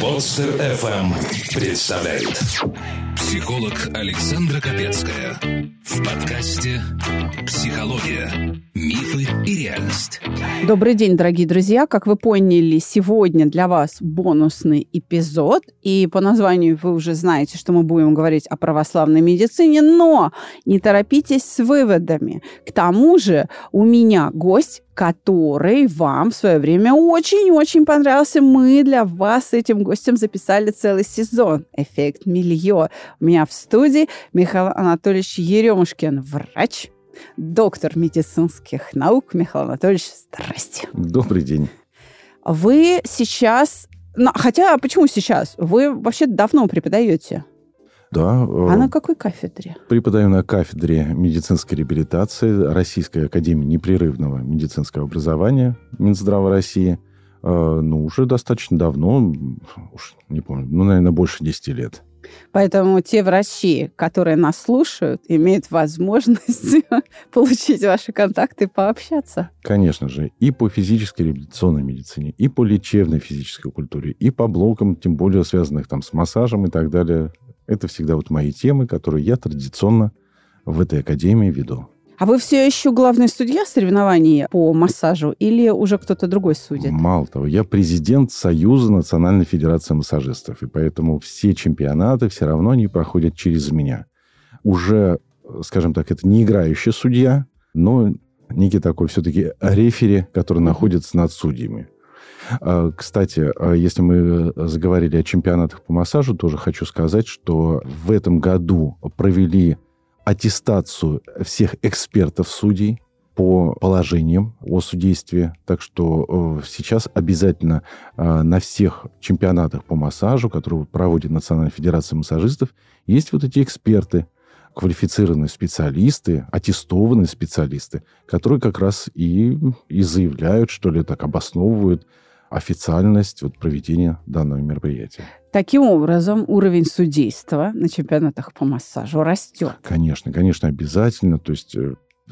Бостер ФМ представляет. Психолог Александра Копецкая в подкасте «Психология. Мифы и реальность». Добрый день, дорогие друзья. Как вы поняли, сегодня для вас бонусный эпизод. И по названию вы уже знаете, что мы будем говорить о православной медицине. Но не торопитесь с выводами. К тому же у меня гость, который вам в свое время очень-очень понравился. Мы для вас с этим гостем записали целый сезон «Эффект милье». У меня в студии Михаил Анатольевич Еремушкин, врач, доктор медицинских наук. Михаил Анатольевич, здрасте. Добрый день. Вы сейчас... Хотя, почему сейчас? Вы вообще давно преподаете? Да. А на какой кафедре? Преподаю на кафедре медицинской реабилитации Российской академии непрерывного медицинского образования Минздрава России. Уже достаточно давно, уж не помню, наверное, больше 10 лет. Поэтому те врачи, которые нас слушают, имеют возможность получить ваши контакты и пообщаться. Конечно же. И по физической реабилитационной медицине, и по лечебной физической культуре, и по блокам, тем более связанных там с массажем и так далее. Это всегда мои темы, которые я традиционно в этой академии веду. А вы все еще главный судья соревнований по массажу или уже кто-то другой судит? Мало того, я президент Союза Национальной Федерации Массажистов, и поэтому все чемпионаты все равно они проходят через меня. Уже, скажем так, это не играющий судья, но некий такой все-таки рефери, который находится над судьями. Кстати, если мы заговорили о чемпионатах по массажу, тоже хочу сказать, что в этом году провели аттестацию всех экспертов-судей по положениям о судействе. Так что сейчас обязательно на всех чемпионатах по массажу, которые проводит Национальная федерация массажистов, есть вот эти эксперты, квалифицированные специалисты, аттестованные специалисты, которые как раз и заявляют, что ли, так обосновывают официальность проведения данного мероприятия. Таким образом, уровень судейства на чемпионатах по массажу растет. Конечно, обязательно. То есть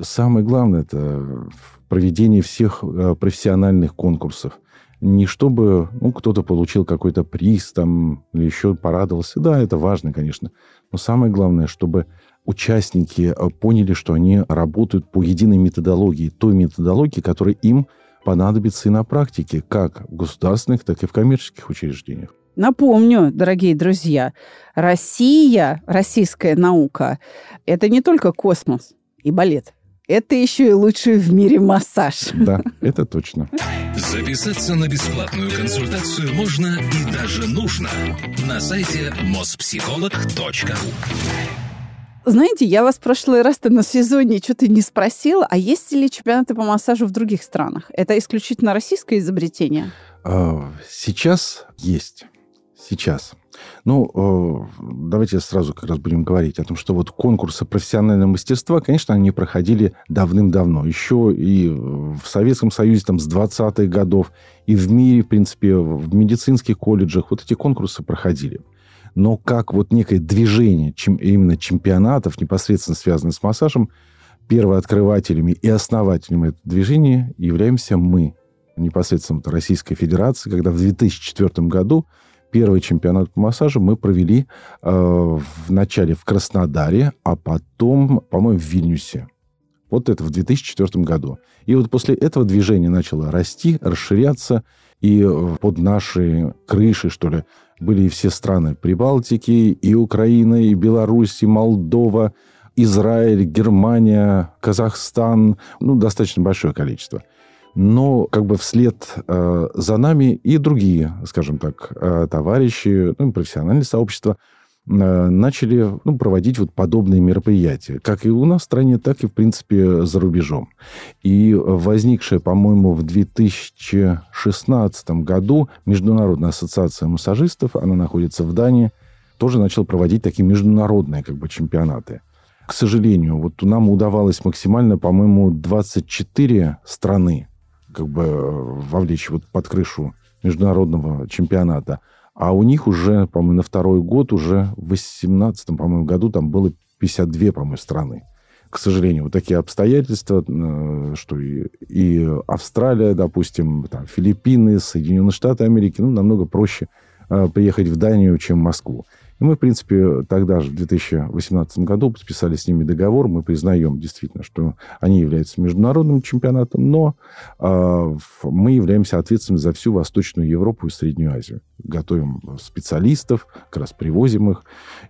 самое главное – это проведение всех профессиональных конкурсов. Не чтобы кто-то получил какой-то приз или еще порадовался. Да, это важно, конечно. Но самое главное, чтобы участники поняли, что они работают по единой методологии. Той методологии, которая им понадобится и на практике, как в государственных, так и в коммерческих учреждениях. Напомню, дорогие друзья, Россия, российская наука, это не только космос и балет. Это еще и лучший в мире массаж. Да, это точно. Записаться на бесплатную консультацию можно и даже нужно на сайте mospsycholog.ru. Знаете, я вас в прошлый раз-то на сезоне что-то не спросила, а есть ли чемпионаты по массажу в других странах? Это исключительно российское изобретение? Сейчас есть. Сейчас. Давайте сразу как раз будем говорить о том, что вот конкурсы профессионального мастерства, конечно, они проходили давным-давно. Еще и в Советском Союзе с 20-х годов, и в мире, в принципе, в медицинских колледжах вот эти конкурсы проходили. Но как вот некое движение именно чемпионатов, непосредственно связанное с массажем, первооткрывателями и основателями этого движения являемся мы, непосредственно Российской Федерации, когда в 2004 году первый чемпионат по массажу мы провели вначале в Краснодаре, а потом, по-моему, в Вильнюсе. Вот это в 2004 году. И вот после этого движение начало расти, расширяться, и под нашей крышей, что ли, были и все страны Прибалтики, и Украина, и Беларусь, и Молдова, Израиль, Германия, Казахстан. Достаточно большое количество. Но вслед за нами и другие, скажем так, товарищи, профессиональные сообщества начали проводить подобные мероприятия. Как и у нас в стране, так и, в принципе, за рубежом. И возникшая, по-моему, в 2016 году Международная ассоциация массажистов, она находится в Дании, тоже начала проводить такие международные чемпионаты. К сожалению, нам удавалось максимально, по-моему, 24 страны вовлечь под крышу международного чемпионата. А у них уже, по-моему, на второй год, уже в 2018 году там было 52, по-моему, страны. к сожалению, вот такие обстоятельства, что и Австралия, допустим, там, Филиппины, Соединенные Штаты Америки, ну, намного проще приехать в Данию, чем в Москву. И мы, в принципе, тогда же, в 2018 году, подписали с ними договор. Мы признаем действительно, что они являются международным чемпионатом, но мы являемся ответственными за всю Восточную Европу и Среднюю Азию. Готовим специалистов, как раз привозим их.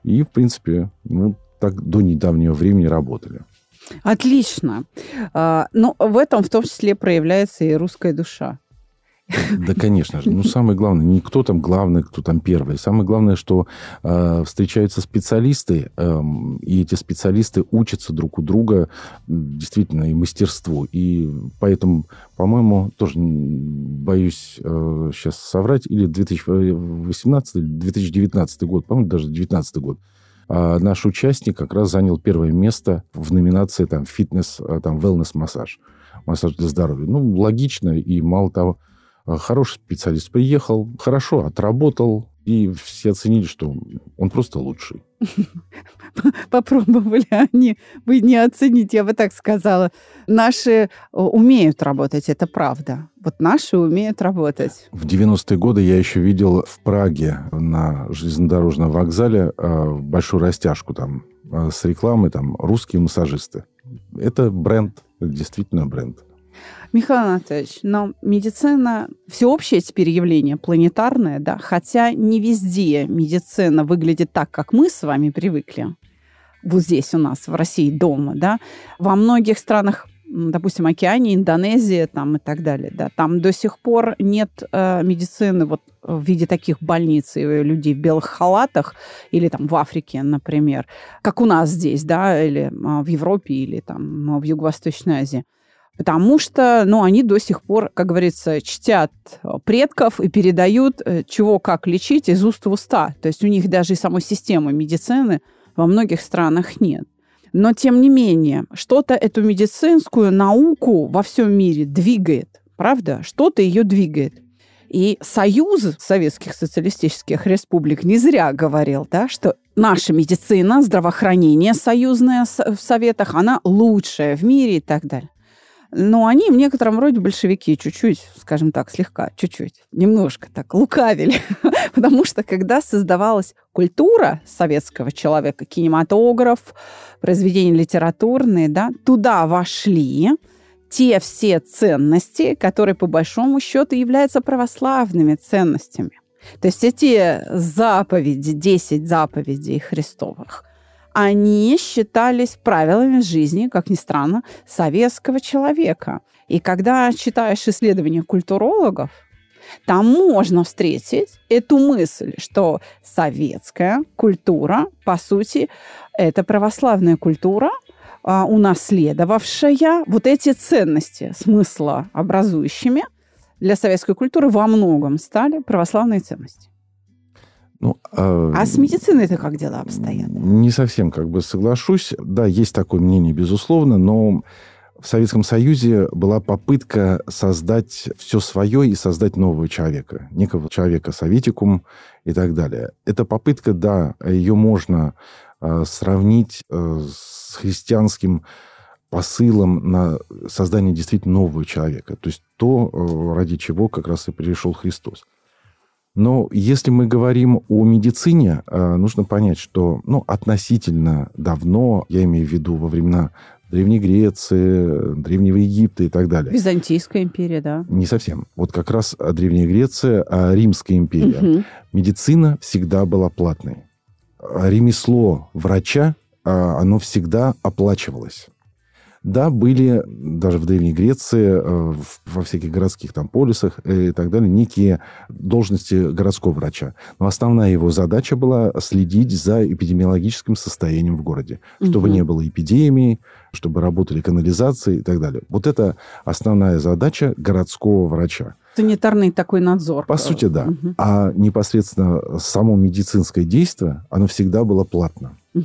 И, в принципе, ну, так до недавнего времени работали. Отлично. Но в этом в том числе проявляется и русская душа. Да, конечно же. Ну, самое главное, не кто там главный, кто там первый. Самое главное, что встречаются специалисты, и эти специалисты учатся друг у друга действительно и мастерству. И поэтому, по-моему, тоже боюсь сейчас соврать, или 2018, или 2019 год, по-моему, даже 2019 год, наш участник как раз занял первое место в номинации там, фитнес, там, wellness-массаж, массаж для здоровья. Ну, логично, и мало того, хороший специалист приехал, хорошо отработал, и все оценили, что он просто лучший. Попробовали они. Вы не оцените, я бы так сказала. Наши умеют работать, это правда. Вот наши умеют работать. В 90-е годы я еще видел в Праге на железнодорожном вокзале большую растяжку там с рекламой там «Русские массажисты». Это бренд, действительно бренд. Михаил Анатольевич, но медицина всеобщее теперь явление, планетарное, да, хотя не везде медицина выглядит так, как мы с вами привыкли, вот здесь у нас, в России, дома, да, во многих странах, допустим, Океании, Индонезии там, и так далее, да, там до сих пор нет медицины вот в виде таких больниц и людей в белых халатах, или там в Африке, например, как у нас здесь, да, или в Европе, или там в Юго-Восточной Азии. Потому что, ну, они до сих пор, как говорится, чтят предков и передают, чего как лечить из уст в уста. То есть у них даже и самой системы медицины во многих странах нет. Но, тем не менее, что-то эту медицинскую науку во всем мире двигает, правда? Что-то ее двигает. И Союз Советских Социалистических Республик не зря говорил, да, что наша медицина, здравоохранение союзное в Советах, она лучшая в мире и так далее. Но они в некотором роде большевики чуть-чуть, скажем так, слегка, чуть-чуть, немножко так лукавили. Потому что когда создавалась культура советского человека, кинематограф, произведения литературные, да, туда вошли те все ценности, которые по большому счету являются православными ценностями. То есть эти заповеди, 10 заповедей Христовых, они считались правилами жизни, как ни странно, советского человека. И когда читаешь исследования культурологов, там можно встретить эту мысль, что советская культура, по сути, это православная культура, унаследовавшая вот эти ценности, смыслообразующими для советской культуры во многом стали православные ценности. Ну, а с медициной-то как дела обстоят? Не совсем как бы соглашусь. Да, есть такое мнение, безусловно, но в Советском Союзе была попытка создать все свое и создать нового человека, некого человека-советикум и так далее. Эта попытка, да, ее можно сравнить с христианским посылом на создание действительно нового человека, то есть то, ради чего как раз и пришел Христос. Но если мы говорим о медицине, нужно понять, что относительно давно, я имею в виду во времена Древней Греции, Древнего Египта и так далее. Византийская империя, да. Не совсем. Вот как раз Древняя Греция, Римская империя. Угу. Медицина всегда была платной. Ремесло врача, оно всегда оплачивалось. Да, были даже в Древней Греции, во всяких городских там полисах и так далее, некие должности городского врача. Но основная его задача была следить за эпидемиологическим состоянием в городе. Чтобы не было эпидемии, чтобы работали канализации и так далее. Вот это основная задача городского врача. Санитарный такой надзор. По сути, да. Угу. А непосредственно само медицинское действие, оно всегда было платно. Угу.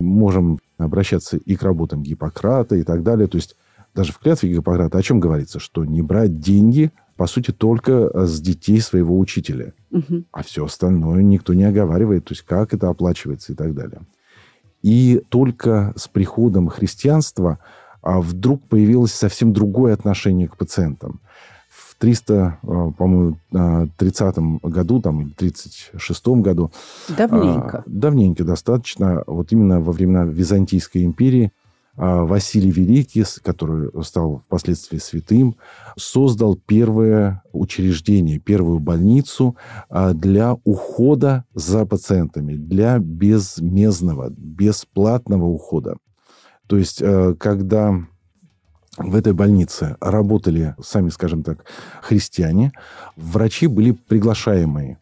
Можем обращаться и к работам Гиппократа и так далее. То есть даже в клятве Гиппократа о чем говорится? Что не брать деньги, по сути, только с детей своего учителя. Угу. А все остальное никто не оговаривает. То есть как это оплачивается и так далее. И только с приходом христианства вдруг появилось совсем другое отношение к пациентам. В 330 году, там, или 36 году... Давненько. Давненько достаточно. Вот именно во времена Византийской империи Василий Великий, который стал впоследствии святым, создал первое учреждение, первую больницу для ухода за пациентами, для безмездного, бесплатного ухода. То есть, когда в этой больнице работали сами, скажем так, христиане, врачи были приглашаемые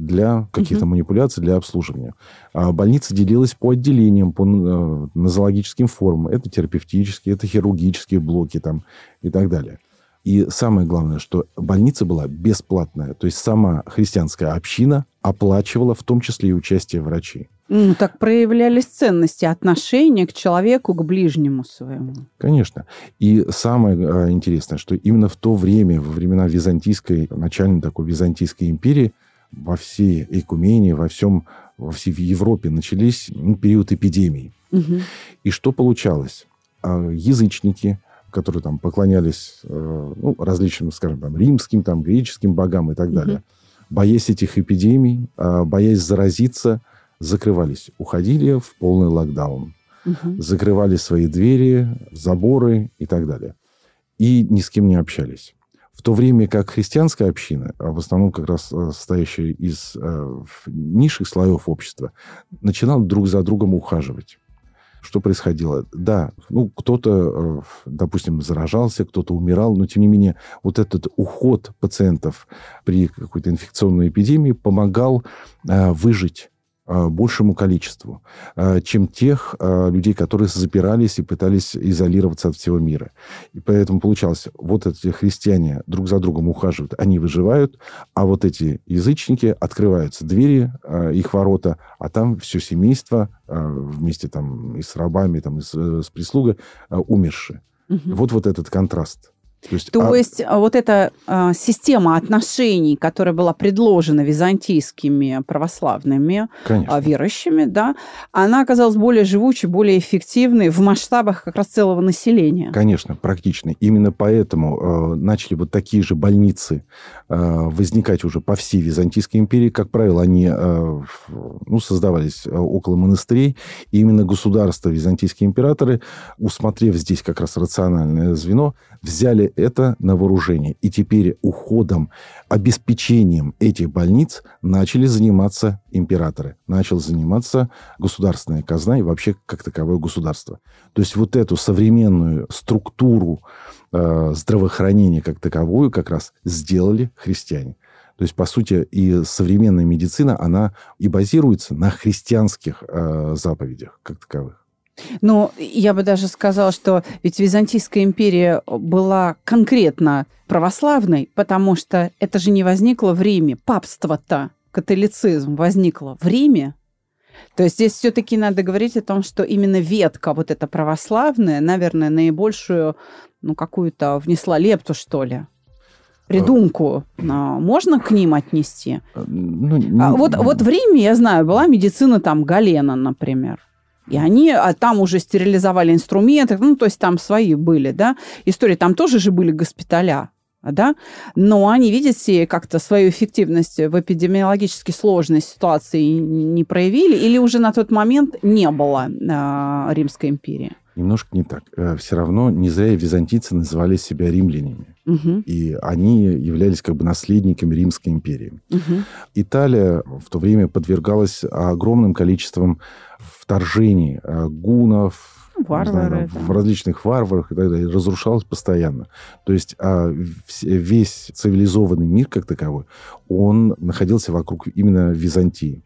для каких-то манипуляций, для обслуживания. А больница делилась по отделениям, по нозологическим формам. Это терапевтические, это хирургические блоки там, и так далее. И самое главное, что больница была бесплатная. То есть сама христианская община оплачивала в том числе и участие врачей. Ну, так проявлялись ценности, отношения к человеку, к ближнему своему. Конечно. И самое интересное, что именно в то время, во времена Византийской, начальной такой Византийской империи, во всей Экумении, во всей Европе начались период эпидемий. Угу. И что получалось? Язычники, которые там поклонялись различным, скажем, там, римским, там, греческим богам и так далее, боясь этих эпидемий, боясь заразиться, закрывались, уходили в полный локдаун, закрывали свои двери, заборы и так далее. И ни с кем не общались. В то время как христианская община, в основном как раз состоящая из низших слоев общества, начинала друг за другом ухаживать. Что происходило? Да, ну, кто-то, допустим, заражался, кто-то умирал, но, тем не менее, вот этот уход пациентов при какой-то инфекционной эпидемии помогал выжить большему количеству, чем тех людей, которые запирались и пытались изолироваться от всего мира. И поэтому получалось, вот эти христиане друг за другом ухаживают, они выживают, а вот эти язычники, открываются двери, их ворота, а там все семейство вместе там и с рабами, там, и с прислугой умершие. Вот этот контраст. То есть вот эта система отношений, которая была предложена византийскими православными верующими, да, она оказалась более живучей, более эффективной в масштабах как раз целого населения. Конечно, практичной. Именно поэтому начали вот такие же больницы возникать уже по всей Византийской империи. Как правило, они создавались около монастырей. И именно государство, византийские императоры, усмотрев здесь как раз рациональное звено, взяли это на вооружение. И теперь уходом, обеспечением этих больниц начали заниматься императоры. Начал заниматься государственная казна и вообще как таковое государство. То есть вот эту современную структуру здравоохранения как таковую как раз сделали христиане. То есть, по сути, и современная медицина, она и базируется на христианских заповедях как таковых. Но я бы даже сказала, что ведь Византийская империя была конкретно православной, потому что это же не возникло в Риме. Папство-то, католицизм возникло в Риме. То есть здесь все-таки надо говорить о том, что именно ветка вот эта православная, наверное, наибольшую, какую-то внесла лепту, что ли. Придумку можно к ним отнести? Вот в Риме, я знаю, была медицина там Галена, например. И они там уже стерилизовали инструменты, то есть там свои были, да, истории, там тоже же были госпиталя, да, но они, видите, как-то свою эффективность в эпидемиологически сложной ситуации не проявили или уже на тот момент не было Римской империи? Немножко не так. Все равно не зря византийцы называли себя римлянами. И они являлись как бы наследниками Римской империи. Италия в то время подвергалась огромным количеством вторжений гуннов, в различных варварах и так далее, разрушалась постоянно. То есть весь цивилизованный мир как таковой, он находился вокруг именно Византии.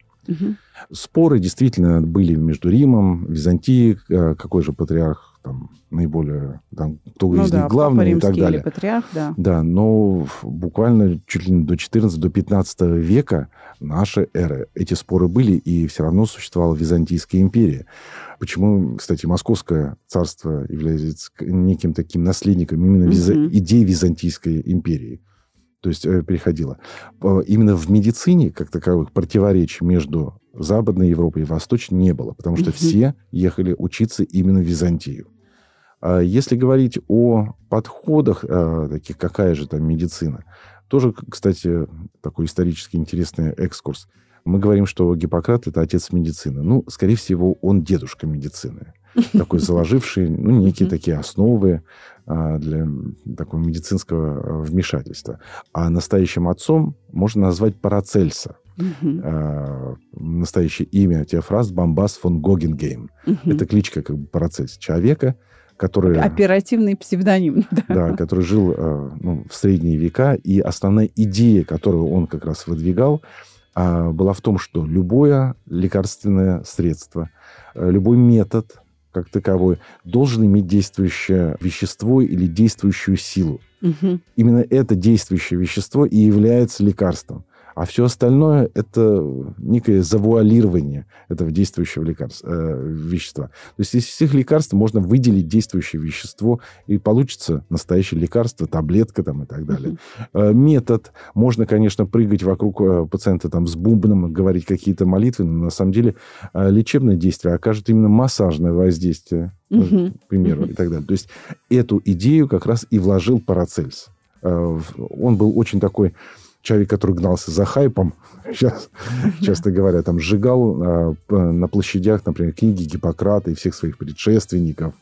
Споры действительно были между Римом, Византией, какой же патриарх там наиболее, там, кто из них главный и так далее. Или патриарх, да, но буквально чуть ли не до 14-15 века нашей эры эти споры были, и все равно существовала Византийская империя. Почему, кстати, Московское царство является неким таким наследником именно идей Византийской империи? то есть переходила. Именно в медицине, как таковых, противоречий между Западной Европой и Восточной не было, потому что все ехали учиться именно в Византию. Если говорить о подходах таких, какая же там медицина, тоже, кстати, такой исторически интересный экскурс. Мы говорим, что Гиппократ – это отец медицины. Ну, скорее всего, он дедушка медицины, такой заложивший некие такие основы для такого медицинского вмешательства. А настоящим отцом можно назвать Парацельса. Настоящее имя теофраст Бамбас фон Гогенгейм. Это кличка как бы Парацельса, человека, который... Оперативный псевдоним. Да, который жил в средние века. И основная идея, которую он как раз выдвигал, была в том, что любое лекарственное средство, любой метод как таковой должен иметь действующее вещество или действующую силу. Именно это действующее вещество и является лекарством. А все остальное – это некое завуалирование этого действующего вещества. То есть из всех лекарств можно выделить действующее вещество, и получится настоящее лекарство, таблетка там, и так далее. Метод. Можно, конечно, прыгать вокруг пациента там, с бубном, говорить какие-то молитвы, но на самом деле лечебное действие окажет именно массажное воздействие, к примеру, и так далее. То есть эту идею как раз и вложил Парацельс. Он был очень такой... Человек, который гнался за хайпом, сейчас, часто говоря, там сжигал на площадях, например, книги Гиппократа и всех своих предшественников.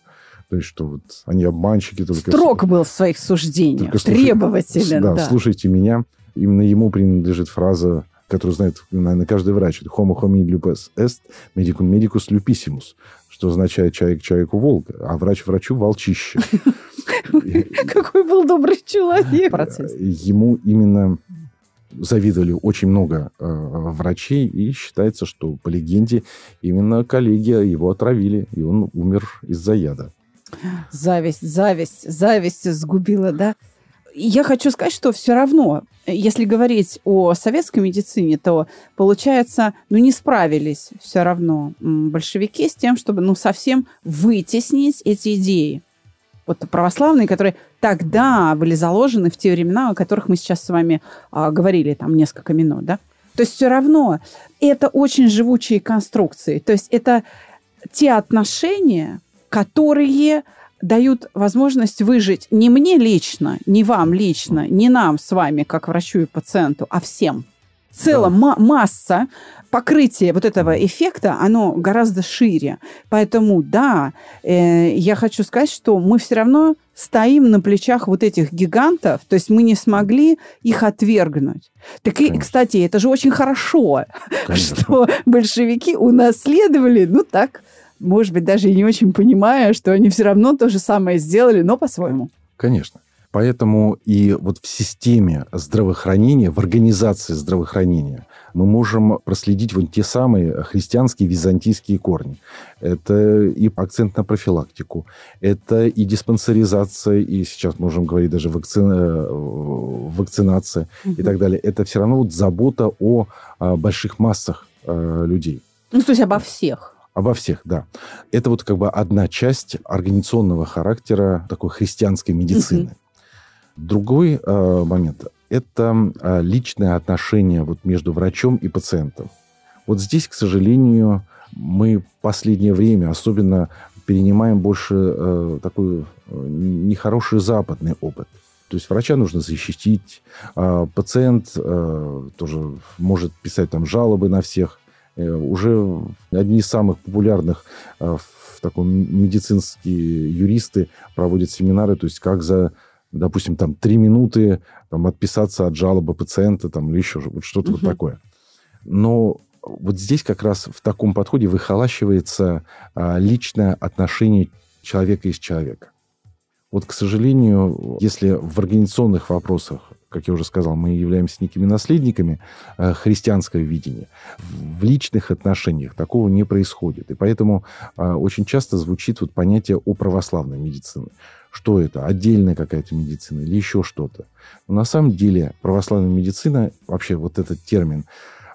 То есть, что вот они обманщики. Только... Строг был в своих суждениях, требователен. Да, да, слушайте меня. Именно ему принадлежит фраза, которую знает, наверное, каждый врач. Homo homini lupus est, medicum medicus lupissimus. Что означает человек человеку волк, а врач врачу волчище. Какой был добрый человек. Ему именно... завидовали очень много врачей, и считается, что, по легенде, именно коллеги его отравили, и он умер из-за яда. Зависть сгубила, да? Я хочу сказать, что все равно, если говорить о советской медицине, то, получается, не справились все равно большевики с тем, чтобы, совсем вытеснить эти идеи. Вот православные, которые тогда были заложены в те времена, о которых мы сейчас с вами говорили там несколько минут, да? То есть все равно это очень живучие конструкции. То есть это те отношения, которые дают возможность выжить не мне лично, не вам лично, не нам с вами, как врачу и пациенту, а всем. В целом масса покрытия вот этого эффекта, оно гораздо шире. Поэтому, да, я хочу сказать, что мы все равно стоим на плечах вот этих гигантов, то есть мы не смогли их отвергнуть. Так и, кстати, это же очень хорошо, что большевики унаследовали, так, может быть, даже и не очень понимая, что они все равно то же самое сделали, но по-своему. Конечно. Поэтому и вот в системе здравоохранения, в организации здравоохранения мы можем проследить вот те самые христианские византийские корни. Это и акцент на профилактику, это и диспансеризация, и сейчас можем говорить даже вакцинация и так далее. Это все равно вот забота о больших массах людей. То есть обо всех. Обо всех, да. Это вот как бы одна часть организационного характера такой христианской медицины. Другой момент – это личное отношение вот между врачом и пациентом. Вот здесь, к сожалению, мы в последнее время особенно перенимаем больше такой нехороший западный опыт. То есть врача нужно защитить, пациент тоже может писать там жалобы на всех. Уже одни из самых популярных в таком медицинские юристы проводят семинары, то есть как за... допустим, там 3 минуты там, отписаться от жалобы пациента там, или еще вот что-то вот такое. Но вот здесь как раз в таком подходе выхолащивается личное отношение человека из человека. Вот, к сожалению, если в организационных вопросах, как я уже сказал, мы являемся некими наследниками христианского видения, в личных отношениях такого не происходит. И поэтому очень часто звучит вот понятие о православной медицине. Что это? Отдельная какая-то медицина или еще что-то? Но на самом деле православная медицина, вообще вот этот термин,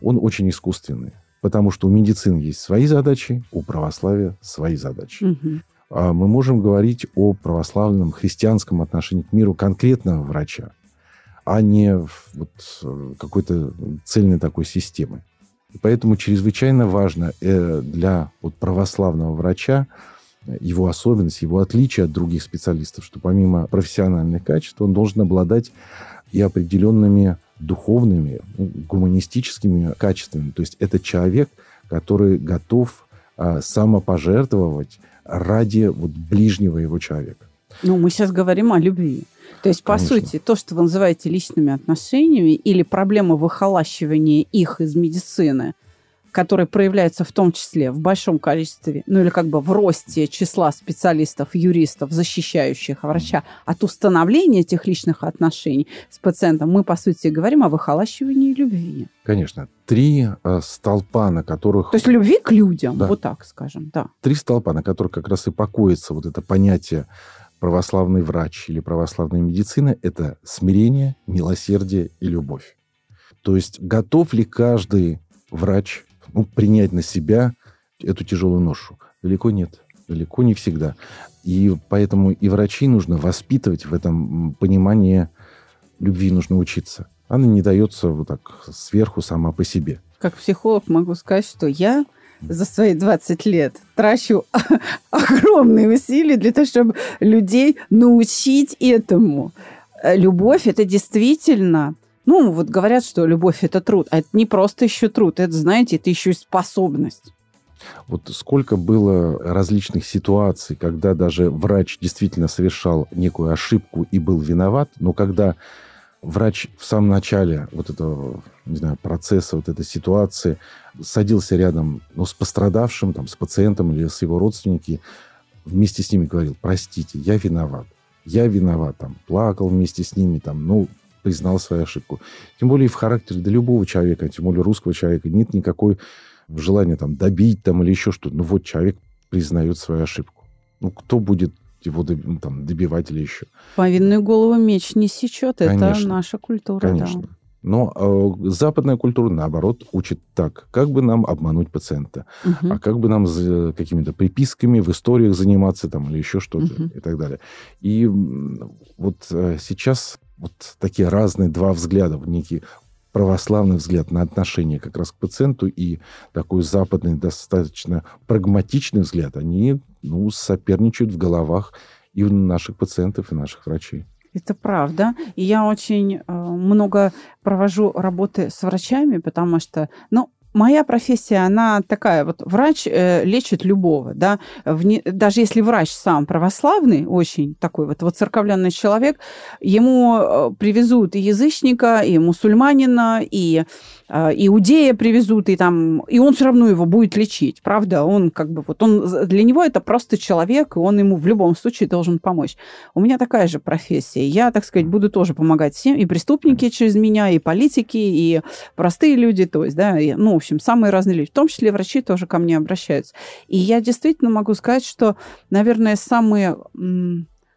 он очень искусственный. Потому что у медицины есть свои задачи, у православия свои задачи. Мы можем говорить о православном христианском отношении к миру конкретного врача. а не вот какой-то цельной такой системы. И поэтому чрезвычайно важно для вот православного врача его особенность, его отличие от других специалистов, что помимо профессиональных качеств он должен обладать и определенными духовными, гуманистическими качествами. То есть это человек, который готов самопожертвовать ради вот ближнего его человека. Ну, мы сейчас говорим о любви. То есть, по сути, то, что вы называете личными отношениями или проблема выхолащивания их из медицины, которая проявляется в том числе в большом количестве, ну или как бы в росте числа специалистов, юристов, защищающих врача от установления этих личных отношений с пациентом, мы, по сути, говорим о выхолащивании любви. Конечно. Три столпа, на которых... То есть любви к людям, да. Вот так скажем, да. Три столпа, на которых как раз и покоится вот это понятие православный врач или православная медицина – это смирение, милосердие и любовь. То есть готов ли каждый врач принять на себя эту тяжелую ношу? Далеко нет. Далеко не всегда. И поэтому и врачей нужно воспитывать в этом понимании любви, нужно учиться. Она не дается вот так сверху сама по себе. Как психолог могу сказать, что я за свои 20 лет трачу огромные усилия для того, чтобы людей научить этому. Любовь – это действительно... Ну, вот говорят, что любовь – это труд. А это не просто еще труд. Это, знаете, это еще и способность. Вот сколько было различных ситуаций, когда даже врач действительно совершал некую ошибку и был виноват, но когда врач в самом начале вот этого, не знаю, процесса, вот этой ситуации садился рядом с пострадавшим, с пациентом или с его родственниками, вместе с ними говорил: простите, я виноват, плакал вместе с ними, признал свою ошибку. Тем более в характере для любого человека, тем более русского человека, нет никакой желания добить или еще что-то. Человек признает свою ошибку. Кто будет его добивать или еще? Повинную голову меч не сечет. Конечно. Это наша культура. Конечно. Да. Но западная культура, наоборот, учит так. Как бы нам обмануть пациента? Угу. А как бы нам какими-то приписками в историях заниматься или еще что-то, угу, и так далее. И вот сейчас... Вот такие разные два взгляда. Некий православный взгляд на отношение как раз к пациенту и такой западный, достаточно прагматичный взгляд. Они соперничают в головах и у наших пациентов, и наших врачей. Это правда. И я очень много провожу работы с врачами, потому что... Моя профессия, она такая, врач лечит любого, да, даже если врач сам православный, очень такой воцерковленный человек, ему привезут и язычника, и мусульманина, и иудея привезут, и он все равно его будет лечить, правда, он он для него это просто человек, и он ему в любом случае должен помочь. У меня такая же профессия, я, так сказать, буду тоже помогать всем, и преступники через меня, и политики, и простые люди, то есть, да, в общем, самые разные люди, в том числе врачи тоже ко мне обращаются. И я действительно могу сказать, что, наверное, самые,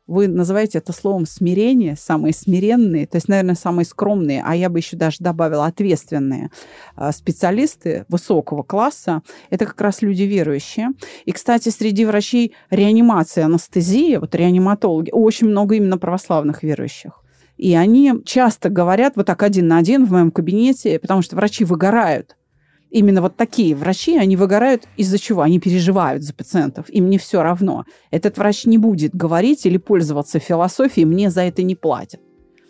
вы называете это словом смирение, самые смиренные, то есть, наверное, самые скромные, а я бы еще даже добавила ответственные специалисты высокого класса, это как раз люди верующие. И, кстати, среди врачей реанимации, анестезии, реаниматологи, очень много именно православных верующих. И они часто говорят так один на один в моем кабинете, потому что врачи выгорают. Именно такие врачи, они выгорают из-за чего? Они переживают за пациентов, им не все равно. Этот врач не будет говорить или пользоваться философией, мне за это не платят.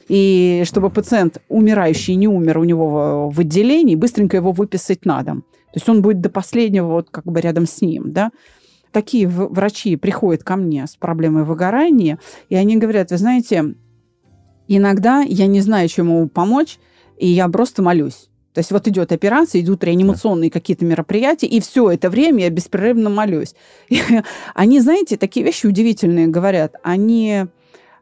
И чтобы пациент, умирающий, не умер у него в отделении, быстренько его выписать на дом. То есть он будет до последнего рядом с ним, да? Такие врачи приходят ко мне с проблемой выгорания, и они говорят: вы знаете, иногда я не знаю, чем ему помочь, и я просто молюсь. То есть идет операция, идут реанимационные какие-то мероприятия, и все это время я беспрерывно молюсь. И они, знаете, такие вещи удивительные говорят. Они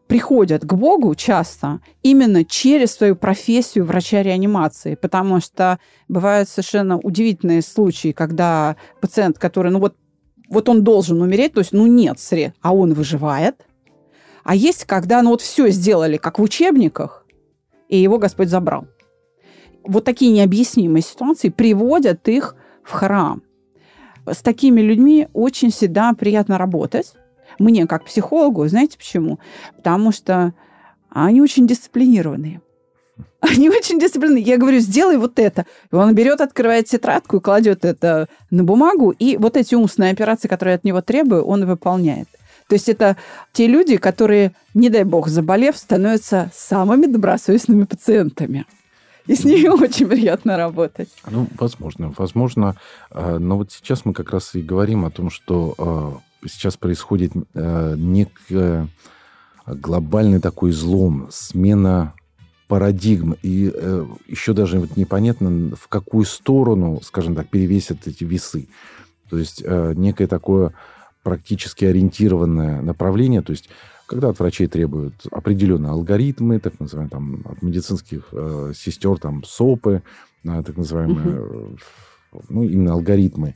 приходят к Богу часто именно через свою профессию врача реанимации, потому что бывают совершенно удивительные случаи, когда пациент, который, он должен умереть, то есть, нет средств, а он выживает. А есть, когда, все сделали, как в учебниках, и его Господь забрал. Такие необъяснимые ситуации приводят их в храм. С такими людьми очень всегда приятно работать. Мне, как психологу, знаете почему? Потому что они очень дисциплинированные. Они очень дисциплинированные. Я говорю, сделай вот это. И он берет, открывает тетрадку и кладет это на бумагу. И вот эти умственные операции, которые я от него требую, он выполняет. То есть это те люди, которые, не дай бог, заболев, становятся самыми добросовестными пациентами. И с ними очень приятно работать. Ну, возможно. Но вот сейчас мы как раз и говорим о том, что сейчас происходит некий глобальный такой излом, смена парадигм. И еще даже вот непонятно, в какую сторону, скажем так, перевесят эти весы. То есть некое такое практически ориентированное направление, то есть когда от врачей требуют определенные алгоритмы, так называемые, там, от медицинских сестер, там, СОПы, так называемые, ну, именно алгоритмы,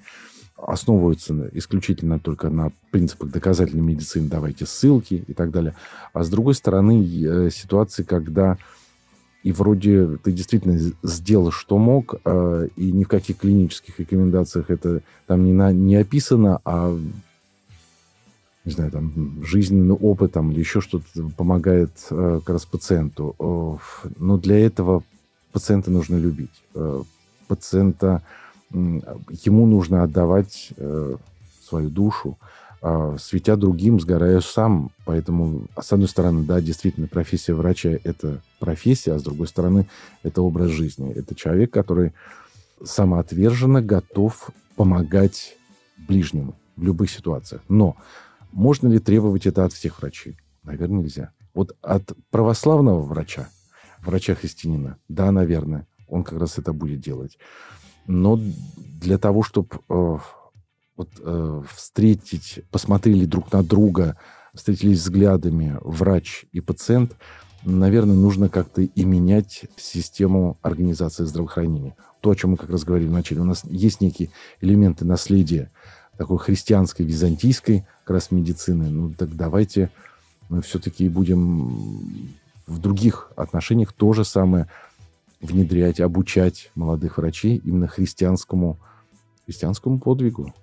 основываются исключительно только на принципах доказательной медицины, давайте ссылки и так далее. А с другой стороны, ситуации, когда и вроде ты действительно сделал, что мог, и ни в каких клинических рекомендациях это там не описано, а... не знаю, там, жизненный опыт там, или еще что-то помогает как раз пациенту. Но для этого пациента нужно любить. Пациента, ему нужно отдавать свою душу, светя другим, сгорая сам. Поэтому, с одной стороны, да, действительно, профессия врача – это профессия, а с другой стороны, это образ жизни. Это человек, который самоотверженно готов помогать ближнему в любых ситуациях. Но можно ли требовать это от всех врачей? Наверное, нельзя. Вот от православного врача, врача-христианина, да, наверное, он как раз это будет делать. Но для того, чтобы встретить, посмотрели друг на друга, встретились взглядами врач и пациент, наверное, нужно как-то и менять систему организации здравоохранения. То, о чем мы как раз говорили вначале. У нас есть некие элементы наследия такой христианской, византийской как раз медицины, ну так давайте мы все-таки будем в других отношениях то же самое внедрять, обучать молодых врачей именно христианскому подвигу.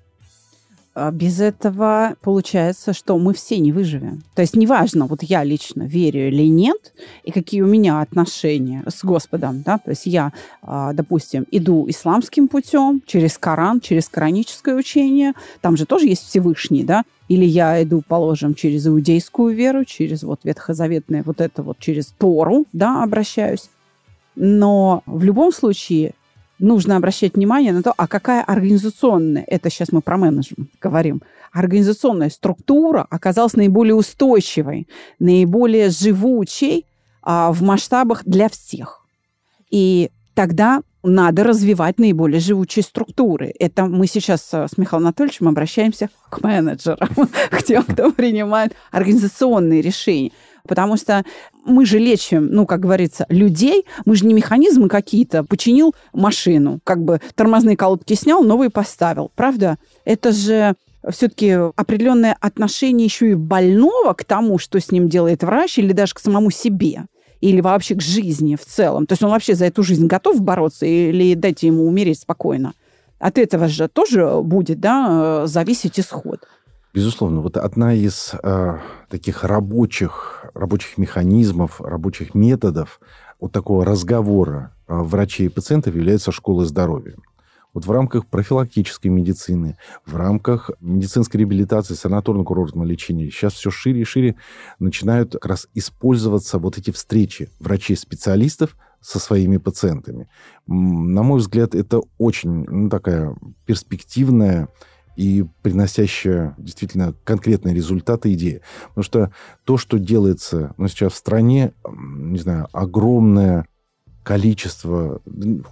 Без этого получается, что мы все не выживем. То есть неважно, вот я лично верю или нет, и какие у меня отношения с Господом. Да? То есть я, допустим, иду исламским путем, через Коран, через кораническое учение. Там же тоже есть Всевышний, да? Или я иду, положим, через иудейскую веру, через вот ветхозаветное, вот это вот, через Тору, да, обращаюсь. Но в любом случае... нужно обращать внимание на то, а какая организационная, это сейчас мы про менеджмент говорим, организационная структура оказалась наиболее устойчивой, наиболее живучей в масштабах для всех. И тогда надо развивать наиболее живучие структуры. Это мы сейчас с Михаилом Анатольевичем обращаемся к менеджерам, к тем, кто принимает организационные решения. Потому что мы же лечим, ну, как говорится, людей. Мы же не механизмы какие-то. Починил машину, как бы тормозные колодки снял, новые поставил. Правда? Это же все-таки определенное отношение еще и больного к тому, что с ним делает врач, или даже к самому себе, или вообще к жизни в целом. То есть он вообще за эту жизнь готов бороться или дайте ему умереть спокойно. От этого же тоже будет, да, зависеть исход. Безусловно, вот одна из таких рабочих механизмов, рабочих методов вот такого разговора врачей и пациентов является школа здоровья. Вот в рамках профилактической медицины, в рамках медицинской реабилитации, санаторно-курортного лечения сейчас все шире и шире начинают как раз использоваться вот эти встречи врачей-специалистов со своими пациентами. На мой взгляд, это очень такая перспективная и приносящая действительно конкретные результаты идеи. Потому что то, что делается сейчас в стране, не знаю, огромное количество...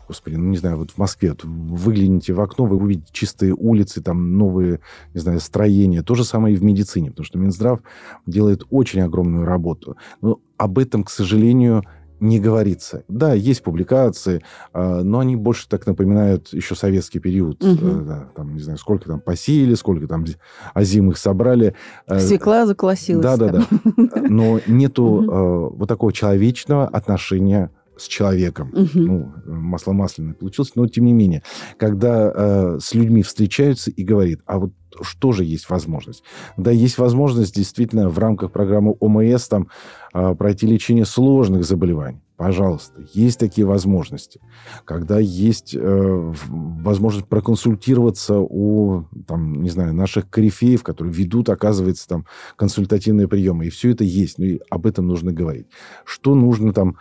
Господи, вот в Москве вот выгляните в окно, вы увидите чистые улицы, там новые, строения. То же самое и в медицине, потому что Минздрав делает очень огромную работу. Но об этом, к сожалению, не говорится. Да, есть публикации, но они больше так напоминают еще советский период. Да, там, сколько там посеяли, сколько там озимых собрали. Свекла заколосилась. Да. Но нету вот такого человечного отношения с человеком. Ну, масло масляное получилось, но тем не менее. Когда с людьми встречаются и говорит, а вот что же есть возможность? Да, есть возможность действительно в рамках программы ОМС там, пройти лечение сложных заболеваний. Пожалуйста, есть такие возможности. Когда есть возможность проконсультироваться у, там, не знаю, наших корифеев, которые ведут, оказывается, там, консультативные приемы. И все это есть. Но об этом нужно говорить. Что нужно там,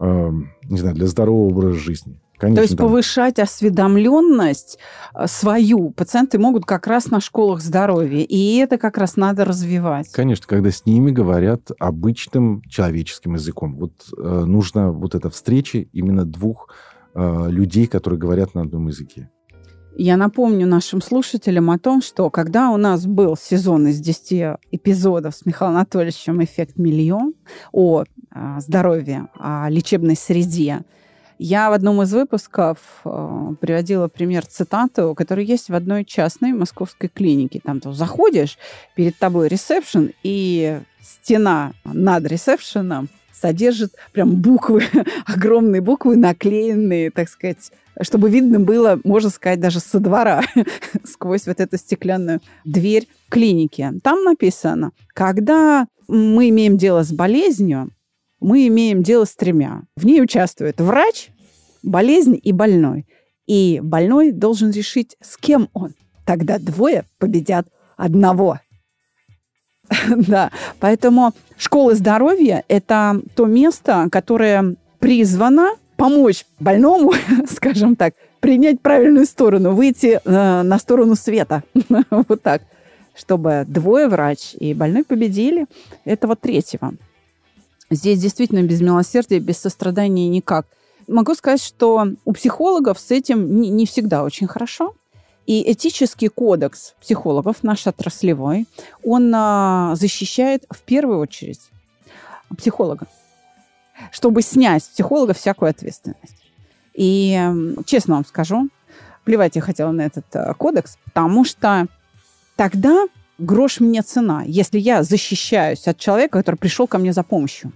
не знаю, для здорового образа жизни? Конечно, то есть повышать осведомленность свою пациенты могут как раз на школах здоровья. И это как раз надо развивать. Конечно, когда с ними говорят обычным человеческим языком. Вот нужна вот эта встреча именно двух людей, которые говорят на одном языке. Я напомню нашим слушателям о том, что когда у нас был сезон из 10 эпизодов с Михаилом Анатольевичем «Эффект милье» о здоровье, о лечебной среде, я в одном из выпусков приводила пример цитату, которая есть в одной частной московской клинике. Там ты заходишь, перед тобой ресепшн, и стена над ресепшеном содержит прям буквы, огромные буквы, наклеенные, так сказать, чтобы видно было, можно сказать, даже со двора, сквозь вот эту стеклянную дверь клиники. Там написано, когда мы имеем дело с болезнью, мы имеем дело с тремя. В ней участвует врач, болезнь и больной. И больной должен решить, с кем он. Тогда двое победят одного. Да, поэтому школа здоровья – это то место, которое призвано помочь больному, скажем так, принять правильную сторону, выйти на сторону света. Вот так. Чтобы двое, врач и больной, победили этого третьего. Здесь действительно без милосердия, без сострадания никак. Могу сказать, что у психологов с этим не всегда очень хорошо. И этический кодекс психологов, наш отраслевой, он защищает в первую очередь психолога, чтобы снять с психолога всякую ответственность. И честно вам скажу, плевать я хотела на этот кодекс, потому что тогда... грош мне цена, если я защищаюсь от человека, который пришел ко мне за помощью.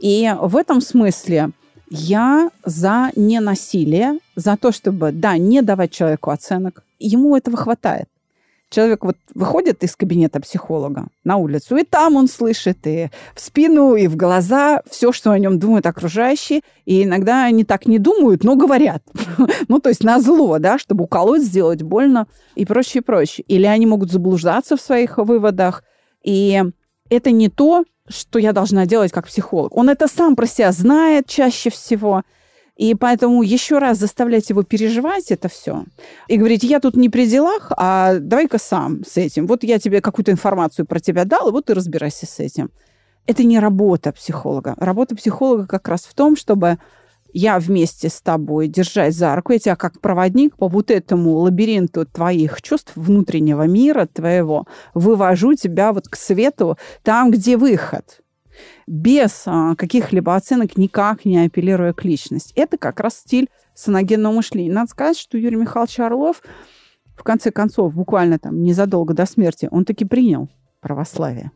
И в этом смысле я за ненасилие, за то, чтобы, да, не давать человеку оценок. Ему этого хватает. Человек вот выходит из кабинета психолога на улицу, и там он слышит и в спину, и в глаза все, что о нем думают окружающие. И иногда они так не думают, но говорят. Ну, то есть назло, да, чтобы уколоть, сделать больно и прочее, прочее. Или они могут заблуждаться в своих выводах. И это не то, что я должна делать как психолог. Он это сам про себя знает чаще всего. И поэтому еще раз заставлять его переживать это все и говорить, я тут не при делах, а давай-ка сам с этим. Вот я тебе какую-то информацию про тебя дал, и вот ты разбирайся с этим. Это не работа психолога. Работа психолога как раз в том, чтобы я вместе с тобой, держась за руку, я тебя как проводник по вот этому лабиринту твоих чувств, внутреннего мира твоего, вывожу тебя вот к свету, там, где выход. Без каких-либо оценок, никак не апеллируя к личности. Это как раз стиль саногенного мышления. Надо сказать, что Юрий Михайлович Орлов, в конце концов, буквально там незадолго до смерти, он таки принял православие.